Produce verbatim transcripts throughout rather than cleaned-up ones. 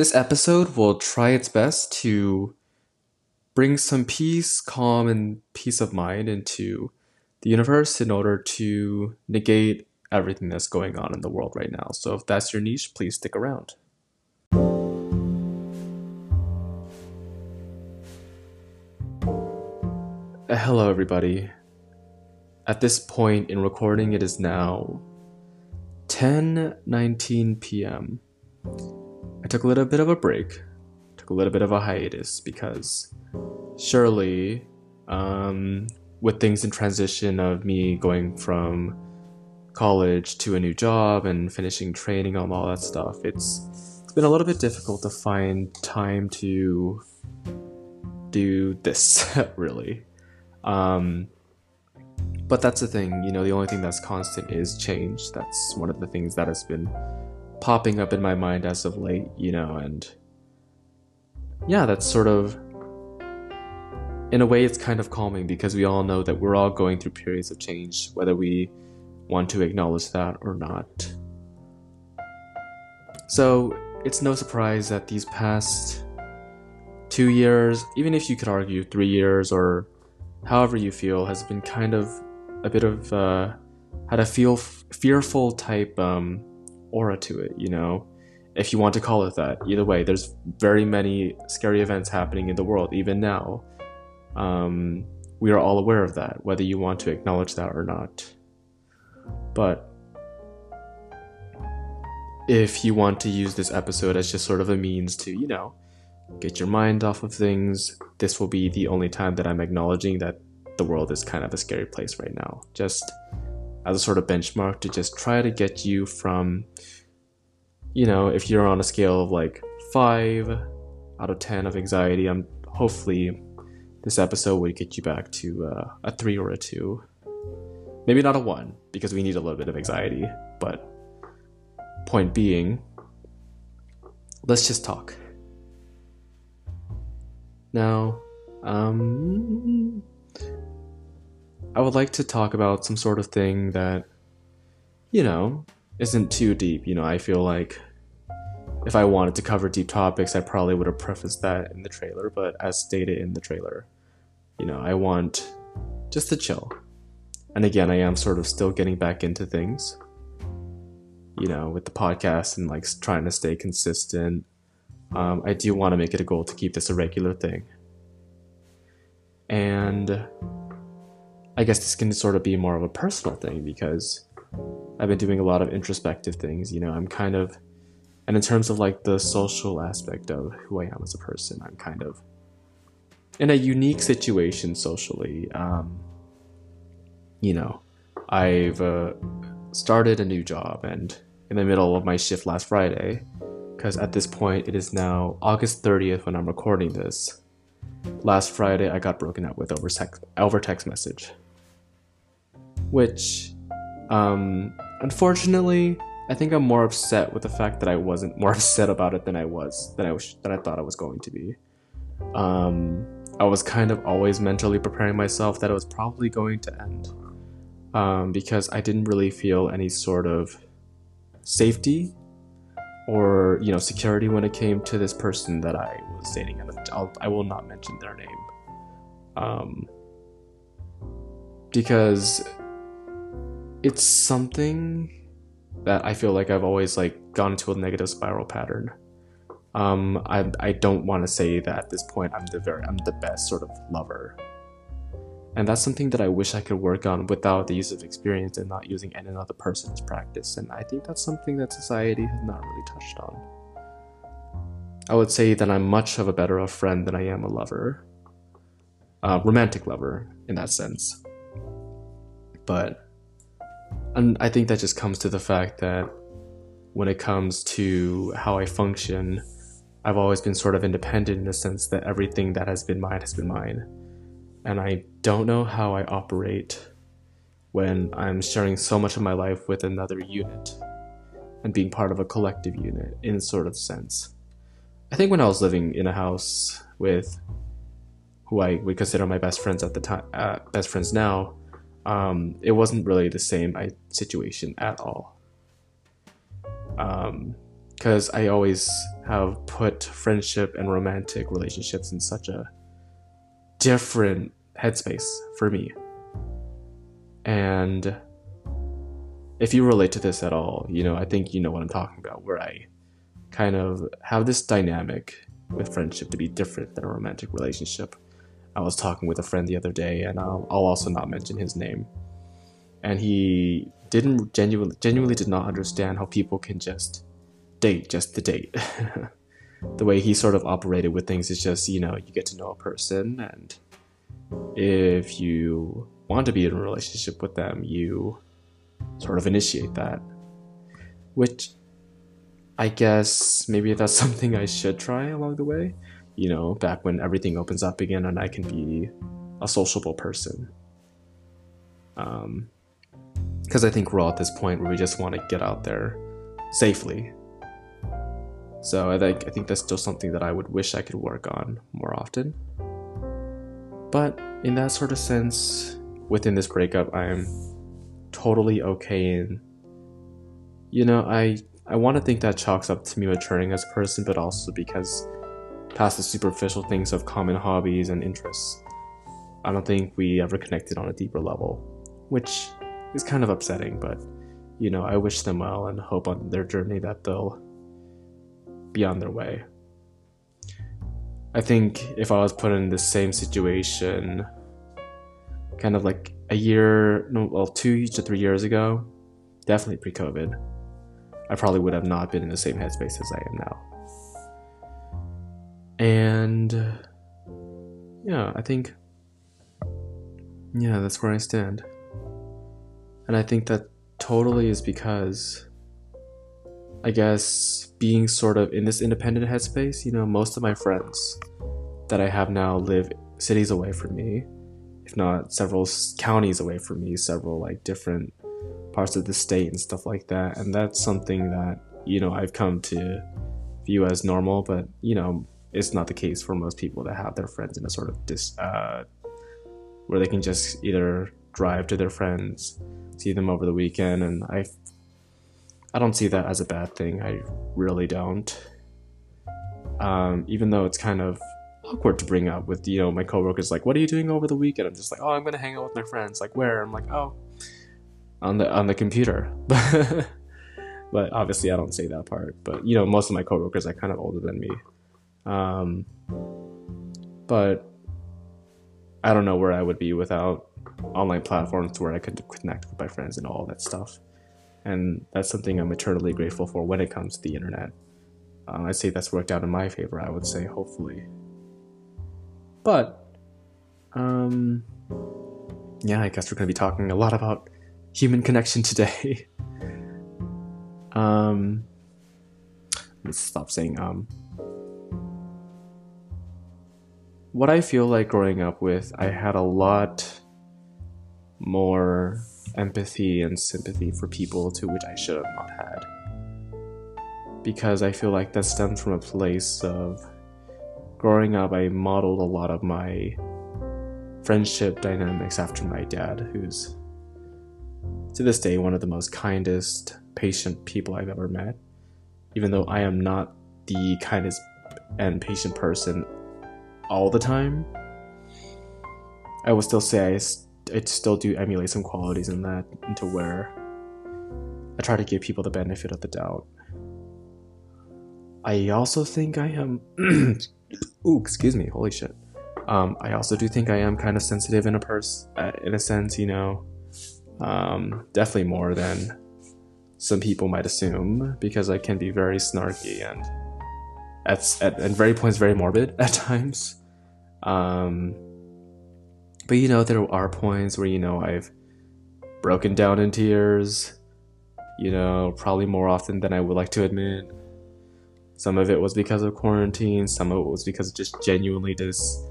This episode will try its best to bring some peace, calm, and peace of mind into the universe in order to negate everything that's going on in the world right now. So if that's your niche, please stick around. Hello, everybody. At this point in recording, it is now ten nineteen p.m. I took a little bit of a break, took a little bit of a hiatus, because surely, um, with things in transition of me going from college to a new job and finishing training and all that stuff, it's, it's been a little bit difficult to find time to do this, really. Um, but that's the thing, you know, the only thing that's constant is change. That's one of the things that has been popping up in my mind as of late, you know, and yeah, that's sort of, in a way, it's kind of calming, because we all know that we're all going through periods of change, whether we want to acknowledge that or not. So it's no surprise that these past two years, even if you could argue three years or however you feel, has been kind of a bit of uh had a feel f- fearful type um aura to it, you know, if you want to call it that. Either way, there's very many scary events happening in the world even now. Um we are all aware of that, whether you want to acknowledge that or not. But if you want to use this episode as just sort of a means to, you know, get your mind off of things, this will be the only time that I'm acknowledging that the world is kind of a scary place right now, just as a sort of benchmark to just try to get you from, you know, if you're on a scale of like five out of ten of anxiety, I'm hopefully this episode would get you back to uh, a three or a two, maybe not a one, because we need a little bit of anxiety. But point being, let's just talk. Now, um, I would like to talk about some sort of thing that, you know, isn't too deep. You know, I feel like if I wanted to cover deep topics, I probably would have prefaced that in the trailer, but as stated in the trailer, you know, I want just to chill. And again, I am sort of still getting back into things, you know, with the podcast and like trying to stay consistent. Um, I do want to make it a goal to keep this a regular thing. And I guess this can sort of be more of a personal thing, because I've been doing a lot of introspective things, you know, I'm kind of, and in terms of like the social aspect of who I am as a person, I'm kind of in a unique situation socially. Um, you know, I've uh, started a new job, and in the middle of my shift last Friday, because at this point, it is now August thirtieth when I'm recording this. Last Friday, I got broken up with over text, over text message. Which, um, unfortunately, I think I'm more upset with the fact that I wasn't more upset about it than I was, than I was, than I thought I was going to be. Um, I was kind of always mentally preparing myself that it was probably going to end. Um, because I didn't really feel any sort of safety or, you know, security when it came to this person that I was dating, and I'll, I will not mention their name, um, because it's something that I feel like I've always like gone into a negative spiral pattern. Um, I I don't want to say that at this point I'm the very I'm the best sort of lover, and that's something that I wish I could work on without the use of experience and not using any other person's practice. And I think that's something that society has not really touched on. I would say that I'm much of a better a friend than I am a lover. Uh, romantic lover, in that sense. But and I think that just comes to the fact that when it comes to how I function, I've always been sort of independent in the sense that everything that has been mine has been mine. And I don't know how I operate when I'm sharing so much of my life with another unit and being part of a collective unit in sort of sense. I think when I was living in a house with who I would consider my best friends at the time, uh, best friends now, um, it wasn't really the same situation at all. Um, because I always have put friendship and romantic relationships in such a different headspace for me. And if you relate to this at all, you know, I think you know what I'm talking about, where I kind of have this dynamic with friendship to be different than a romantic relationship. I was talking with a friend the other day, and I'll, I'll also not mention his name, and he didn't genuinely, genuinely did not understand how people can just date just to date. The way he sort of operated with things is just, you know, you get to know a person, and if you want to be in a relationship with them, you sort of initiate that, which I guess maybe that's something I should try along the way, you know, back when everything opens up again and I can be a sociable person. Um, because I think we're all at this point where we just want to get out there safely. So I think, I think that's still something that I would wish I could work on more often. But in that sort of sense, within this breakup, I'm totally okay. And, you know, I, I want to think that chalks up to me maturing as a person, but also because past the superficial things of common hobbies and interests, I don't think we ever connected on a deeper level, which is kind of upsetting, but, you know, I wish them well and hope on their journey that they'll be on their way. I think if I was put in the same situation, kind of like a year, no, well, two to three years ago, definitely pre-COVID, I probably would have not been in the same headspace as I am now. And yeah, I think, yeah, that's where I stand. And I think that totally is because, I guess, being sort of in this independent headspace, you know, most of my friends that I have now live cities away from me, if not several counties away from me, several like different parts of the state and stuff like that. And that's something that, you know, I've come to view as normal, but, you know, it's not the case for most people that have their friends in a sort of dis, uh, where they can just either drive to their friends, see them over the weekend, and I I don't see that as a bad thing. I really don't. Um, even though it's kind of awkward to bring up with, you know, my coworkers like, what are you doing over the weekend? I'm just like, oh, I'm gonna hang out with my friends. Like, where? I'm like, oh, on the on the computer. But obviously I don't say that part. But, you know, most of my coworkers are kind of older than me. Um, but I don't know where I would be without online platforms where I could connect with my friends and all that stuff. And that's something I'm eternally grateful for when it comes to the internet. Um, I'd say that's worked out in my favor, I would say, hopefully. But, um, yeah, I guess we're going to be talking a lot about human connection today. um, let's stop saying, um. What I feel like growing up with, I had a lot more empathy and sympathy for people to which I should have not had, because I feel like that stems from a place of growing up. I modeled a lot of my friendship dynamics after my dad, who's to this day one of the most kindest, patient people I've ever met, even though I am not the kindest and patient person all the time. I will still say I st- I still do emulate some qualities in that, into where I try to give people the benefit of the doubt. I also think I am ooh, excuse me, holy shit. Um, I also do think I am kind of sensitive in a pers- uh, in a sense, you know, um, definitely more than some people might assume, because I can be very snarky and at, at, at very points very morbid at times. Um... But, you know, there are points where, you know, I've broken down in tears, you know, probably more often than I would like to admit. Some of it was because of quarantine. Some of it was because of just genuinely dis-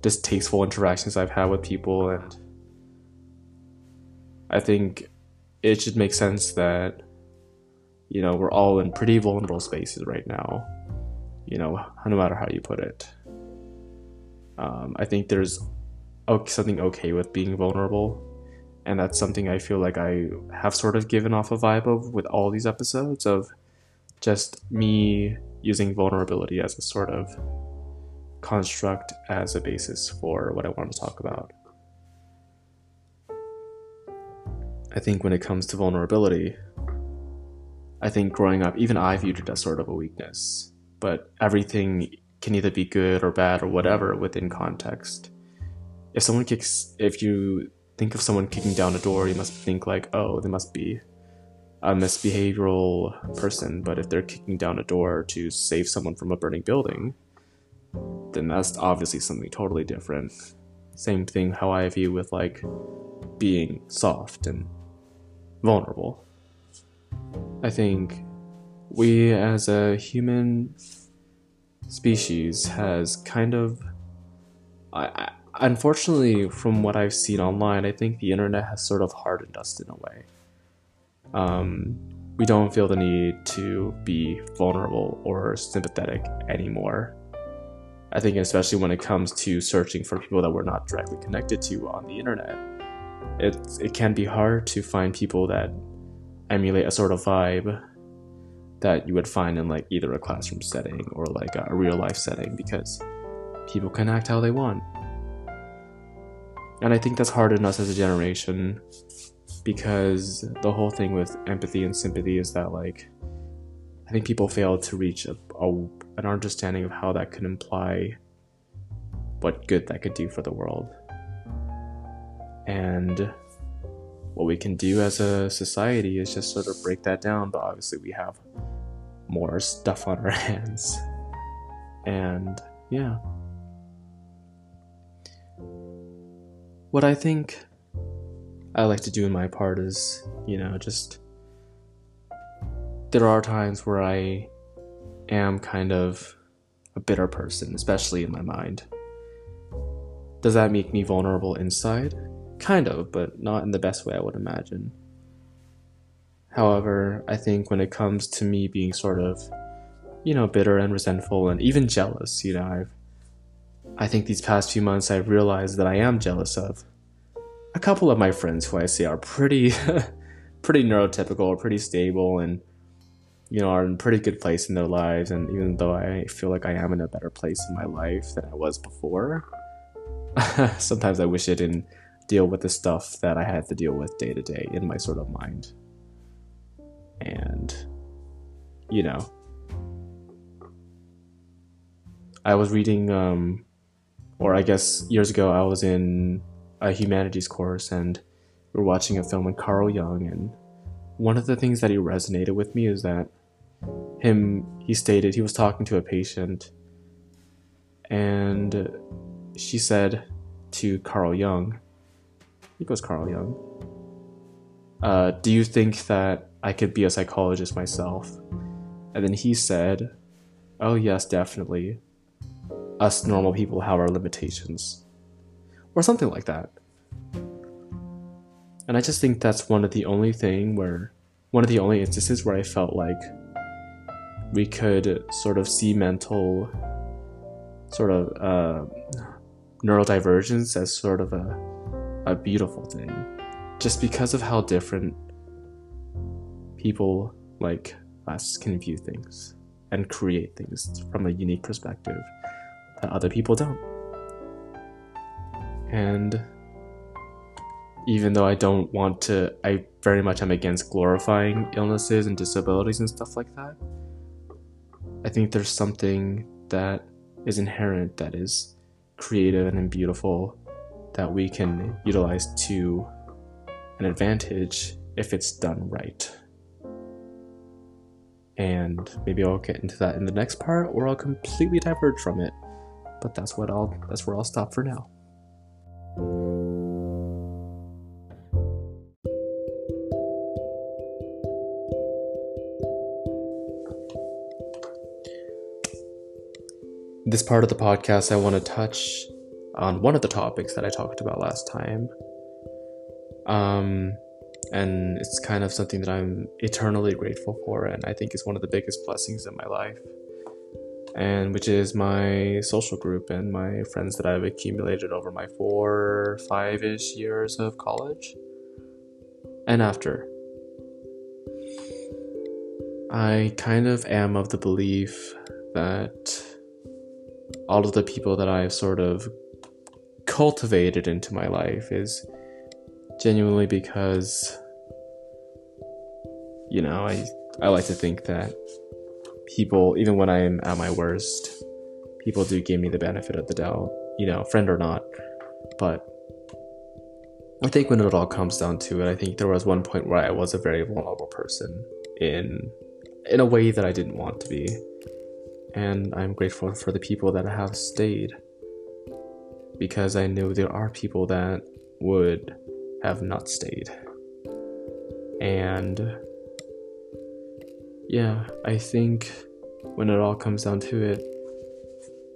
distasteful interactions I've had with people. And I think it should make sense that, you know, we're all in pretty vulnerable spaces right now, you know, no matter how you put it. Um, I think there's something okay with being vulnerable, and that's something I feel like I have sort of given off a vibe of with all these episodes, of just me using vulnerability as a sort of construct as a basis for what I want to talk about. I think when it comes to vulnerability, I think growing up, even I viewed it as sort of a weakness, but everything can either be good or bad or whatever within context. If someone kicks, if you think of someone kicking down a door, you must think like, oh, they must be a misbehavioral person. But if they're kicking down a door to save someone from a burning building, then that's obviously something totally different. Same thing how I view with like being soft and vulnerable. I think we as a human species has kind of, I, I, unfortunately, from what I've seen online, I think the internet has sort of hardened us in a way. Um, we don't feel the need to be vulnerable or sympathetic anymore. I think especially when it comes to searching for people that we're not directly connected to on the internet, it, it can be hard to find people that emulate a sort of vibe that you would find in like either a classroom setting or like a real life setting, because people can act how they want. And I think that's hardened us as a generation, because the whole thing with empathy and sympathy is that like I think people fail to reach a, a, an understanding of how that could imply what good that could do for the world and what we can do as a society is just sort of break that down. But obviously we have more stuff on our hands. And yeah. What I think I like to do in my part is, you know, just there are times where I am kind of a bitter person, especially in my mind. Does that make me vulnerable inside? Kind of, but not in the best way I would imagine. However, I think when it comes to me being sort of, you know, bitter and resentful and even jealous, you know, I've, I think these past few months I've realized that I am jealous of a couple of my friends who I see are pretty, pretty neurotypical, or pretty stable, and, you know, are in a pretty good place in their lives. And even though I feel like I am in a better place in my life than I was before, sometimes I wish I didn't deal with the stuff that I had to deal with day to day in my sort of mind. And, you know, I was reading, um, or I guess years ago, I was in a humanities course and we were watching a film with Carl Jung. And one of the things that he resonated with me is that him, he stated he was talking to a patient and she said to Carl Jung, He goes Carl Jung. Uh, do you think that I could be a psychologist myself? And then he said, oh yes, definitely. Us normal people have our limitations. Or something like that. And I just think that's one of the only thing where, one of the only instances where I felt like we could sort of see mental sort of uh, neurodivergence as sort of a a beautiful thing, just because of how different people like us can view things and create things from a unique perspective that other people don't. And even though I don't want to, I very much am against glorifying illnesses and disabilities and stuff like that, I think there's something that is inherent that is creative and beautiful that we can utilize to an advantage if it's done right. And maybe I'll get into that in the next part, or I'll completely diverge from it. But that's what I'll that's where I'll stop for now. This part of the podcast I want to touch on one of the topics that I talked about last time. Um, and it's kind of something that I'm eternally grateful for, and I think is one of the biggest blessings in my life, and which is my social group and my friends that I've accumulated over my four, five-ish years of college and after. I kind of am of the belief that all of the people that I've sort of cultivated into my life is genuinely because, you know, I, I like to think that people, even when I'm at my worst, people do give me the benefit of the doubt, you know, friend or not. But I think when it all comes down to it, I think there was one point where I was a very vulnerable person in in a way that I didn't want to be. And I'm grateful for the people that have stayed, because I know there are people that would have not stayed. And yeah, I think when it all comes down to it,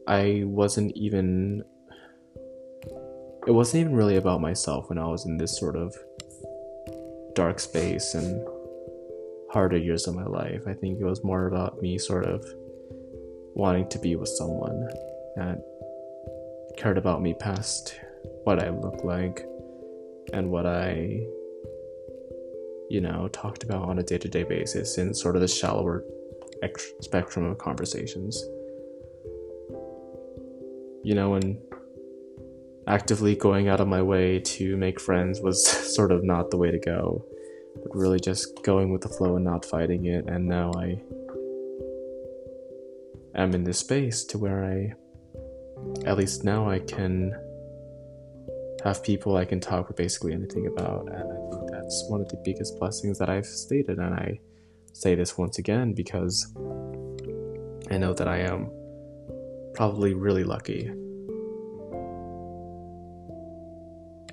I wasn't even, it wasn't even really about myself when I was in this sort of dark space and harder years of my life. I think it was more about me sort of wanting to be with someone that cared about me past what I looked like and what I, you know, talked about on a day-to-day basis in sort of the shallower ex- spectrum of conversations. You know, and actively going out of my way to make friends was sort of not the way to go, but really just going with the flow and not fighting it. And now I am in this space to where I, at least now, I can have people I can talk with basically anything about. And I think that's one of the biggest blessings that I've stated. And I say this once again because I know that I am probably really lucky.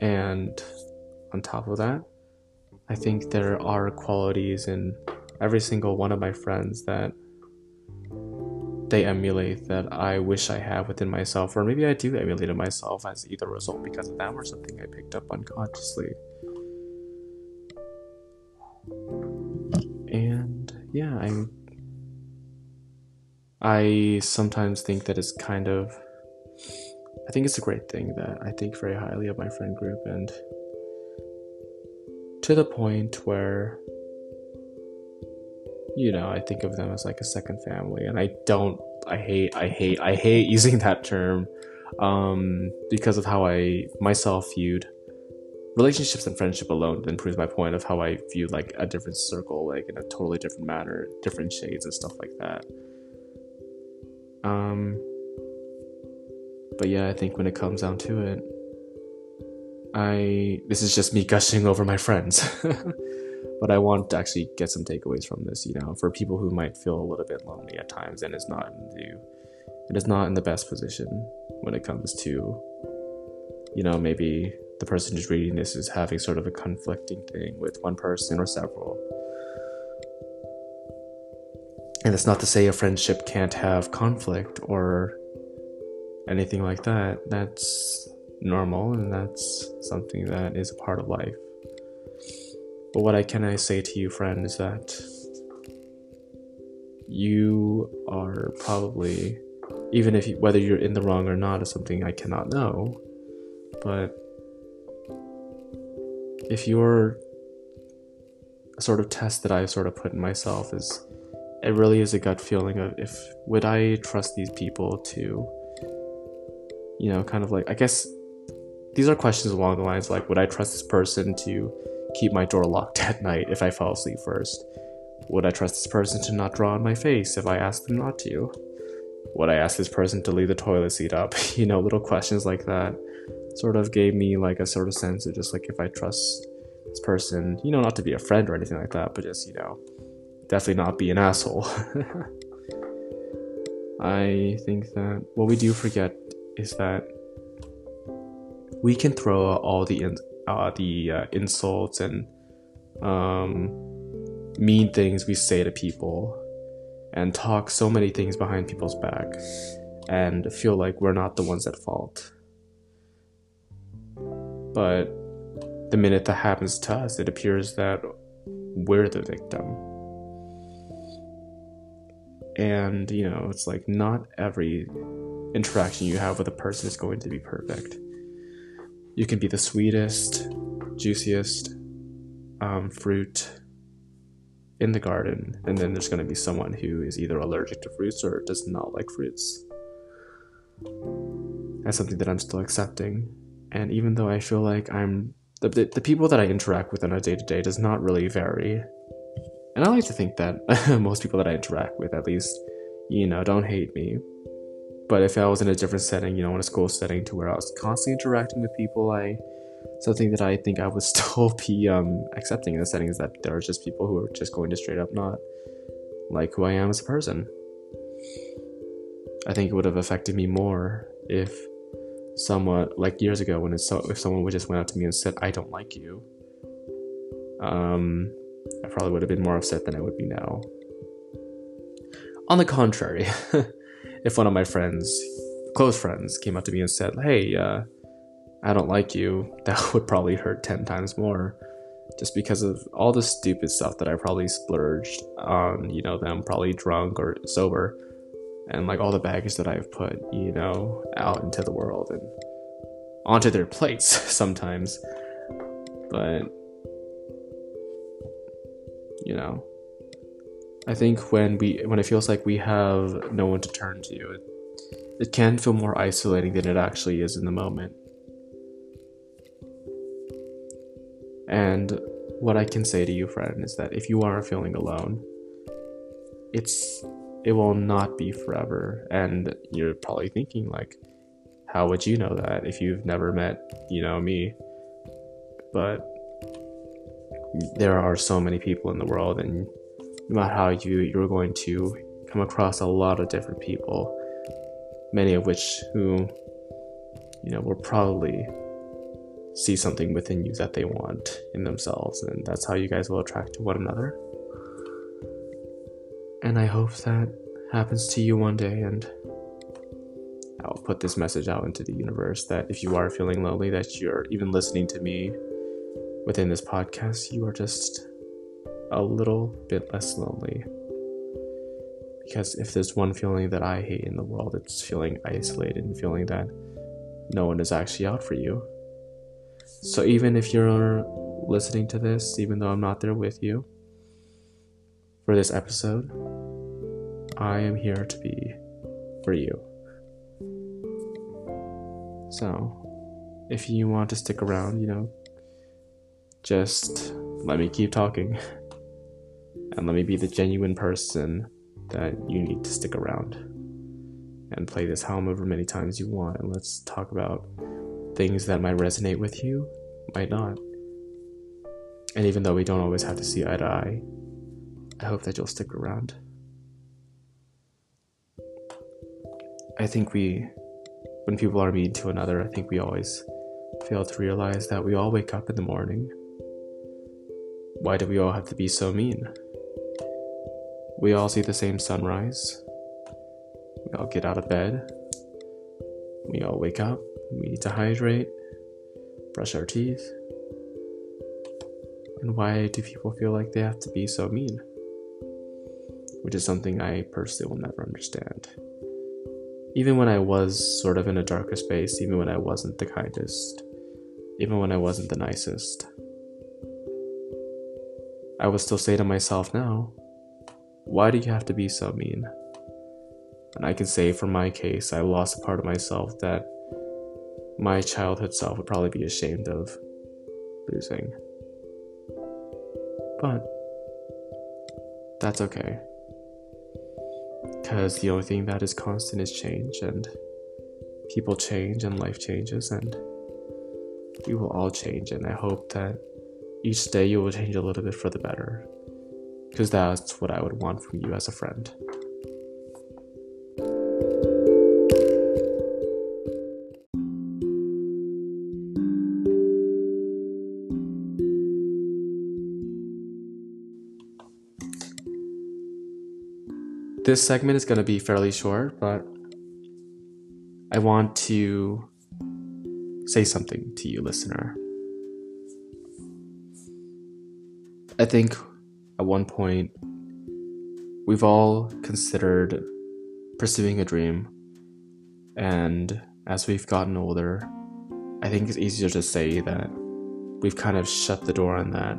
And on top of that, I think there are qualities in every single one of my friends that they emulate that I wish I have within myself, or maybe I do emulate it myself as either result because of them or something I picked up unconsciously. And yeah, I I sometimes think that it's kind of, I think it's a great thing that I think very highly of my friend group, and to the point where, you know, I think of them as like a second family. And I don't, I hate, I hate, I hate using that term um, because of how I myself viewed relationships and friendship alone. It improves my point of how I viewed like a different circle, like in a totally different manner, different shades and stuff like that. Um, but yeah, I think when it comes down to it, I, this is just me gushing over my friends. But I want to actually get some takeaways from this, you know, for people who might feel a little bit lonely at times and is not in the, it is not in the best position when it comes to, you know, maybe the person who's reading this is having sort of a conflicting thing with one person or several. And it's not to say a friendship can't have conflict or anything like that. That's normal, and that's something that is a part of life. But what I can I say to you, friend, is that you are probably, even if you, whether you're in the wrong or not is something I cannot know, but if you're a sort of test that I've sort of put in myself is, it really is a gut feeling of if, would I trust these people to, you know, kind of like, I guess these are questions along the lines like, would I trust this person to keep my door locked at night if I fell asleep first? Would I trust this person to not draw on my face if I asked them not to? Would I ask this person to leave the toilet seat up? You know, little questions like that sort of gave me like a sort of sense of just like, if I trust this person, you know, not to be a friend or anything like that, but just, you know, definitely not be an asshole. I think that what we do forget is that we can throw out all the in- Uh, the uh, insults and um, mean things we say to people and talk so many things behind people's back and feel like we're not the ones at fault. But the minute that happens to us, it appears that we're the victim. And, you know, it's like not every interaction you have with a person is going to be perfect. You can be the sweetest, juiciest um, fruit in the garden, and then there's going to be someone who is either allergic to fruits or does not like fruits. That's something that I'm still accepting. And even though I feel like I'm the, the, the people that I interact with on a day-to-day does not really vary, and I like to think that most people that I interact with, at least, you know, don't hate me. But if I was in a different setting, you know, in a school setting to where I was constantly interacting with people, I something that I think I would still be um, accepting in the setting is that there are just people who are just going to straight up not like who I am as a person. I think it would have affected me more if someone, like years ago, when it's so, if someone would just went up to me and said, "I don't like you," um, I probably would have been more upset than I would be now. On the contrary, if one of my friends, close friends, came up to me and said, "Hey, uh, I don't like you," that would probably hurt ten times more, just because of all the stupid stuff that I probably splurged on, you know, them probably drunk or sober, and like all the baggage that I've put, you know, out into the world and onto their plates sometimes. But, you know, I think when we, when it feels like we have no one to turn to, it, it can feel more isolating than it actually is in the moment. And what I can say to you, friend, is that if you are feeling alone, it's, it will not be forever. And you're probably thinking, like, how would you know that if you've never met, you know, me? But there are so many people in the world, and no matter how you, you're going to come across a lot of different people, many of which who, you know, will probably see something within you that they want in themselves, and that's how you guys will attract to one another. And I hope that happens to you one day, and I'll put this message out into the universe that if you are feeling lonely, that you're even listening to me within this podcast, you are just a little bit less lonely. Because if there's one feeling that I hate in the world, it's feeling isolated and feeling that no one is actually out for you. So even if you're listening to this, even though I'm not there with you for this episode, I am here to be for you. So if you want to stick around, you know, just let me keep talking. And let me be the genuine person that you need to stick around. And play this however many times you want. And let's talk about things that might resonate with you, might not. And even though we don't always have to see eye to eye, I hope that you'll stick around. I think we, when people are mean to another, I think we always fail to realize that we all wake up in the morning. Why do we all have to be so mean? We all see the same sunrise. We all get out of bed. We all wake up. We need to hydrate, brush our teeth. And why do people feel like they have to be so mean? Which is something I personally will never understand. Even when I was sort of in a darker space, even when I wasn't the kindest, even when I wasn't the nicest, I would still say to myself now, why do you have to be so mean? And I can say for my case, I lost a part of myself that my childhood self would probably be ashamed of losing. But that's okay. Because the only thing that is constant is change, and people change, and life changes, and we will all change. And I hope that each day you will change a little bit for the better. Because that's what I would want from you as a friend. This segment is going to be fairly short, but I want to say something to you, listener. I think at one point, we've all considered pursuing a dream, and as we've gotten older, I think it's easier to say that we've kind of shut the door on that,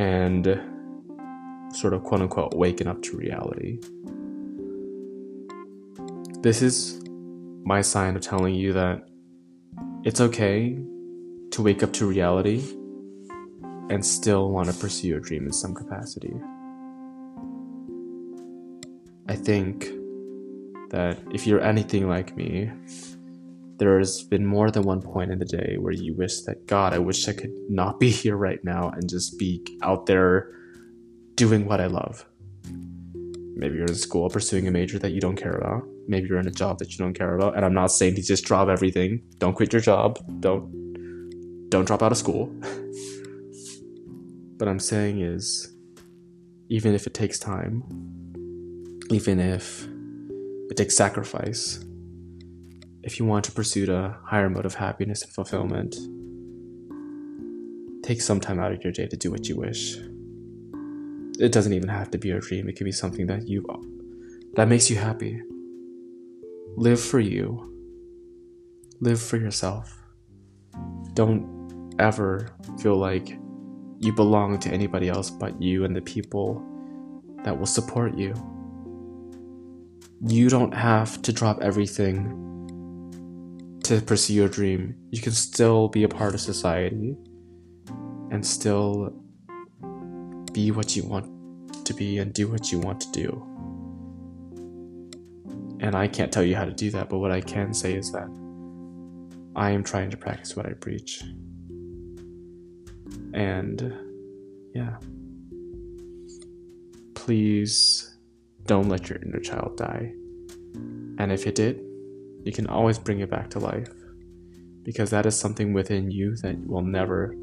and sort of quote unquote waking up to reality. This is my sign of telling you that it's okay to wake up to reality and still want to pursue your dream in some capacity. I think that if you're anything like me, there has been more than one point in the day where you wish that, God, I wish I could not be here right now and just be out there doing what I love. Maybe you're in school pursuing a major that you don't care about. Maybe you're in a job that you don't care about. And I'm not saying to just drop everything. Don't quit your job. Don't, don't drop out of school. What I'm saying is, even if it takes time, even if it takes sacrifice, if you want to pursue a higher mode of happiness and fulfillment, take some time out of your day to do what you wish. It doesn't even have to be your dream. It could be something that you that makes you happy. Live for you. Live for yourself. Don't ever feel like you belong to anybody else but you and the people that will support you. You don't have to drop everything to pursue your dream. You can still be a part of society and still be what you want to be and do what you want to do. And I can't tell you how to do that, but what I can say is that I am trying to practice what I preach. And yeah, please don't let your inner child die. And if it did, you can always bring it back to life, because that is something within you that will never,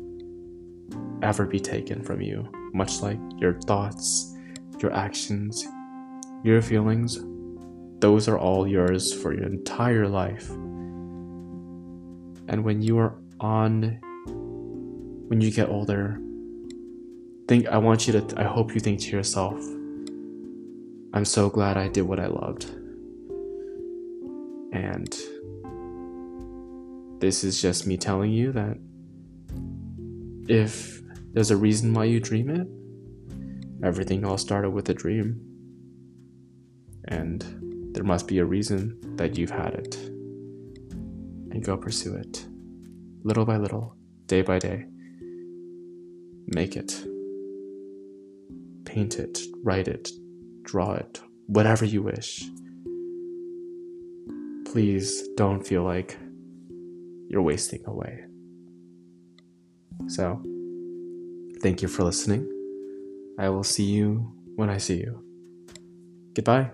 ever be taken from you, much like your thoughts, your actions, your feelings. Those are all yours for your entire life. And when you are on, when you get older, think, I want you to, I hope you think to yourself, I'm so glad I did what I loved. And this is just me telling you that if there's a reason why you dream it, everything all started with a dream. And there must be a reason that you've had it. And go pursue it. Little by little, day by day. Make it. Paint it, write it, draw it, whatever you wish. Please don't feel like you're wasting away. So, thank you for listening. I will see you when I see you. Goodbye.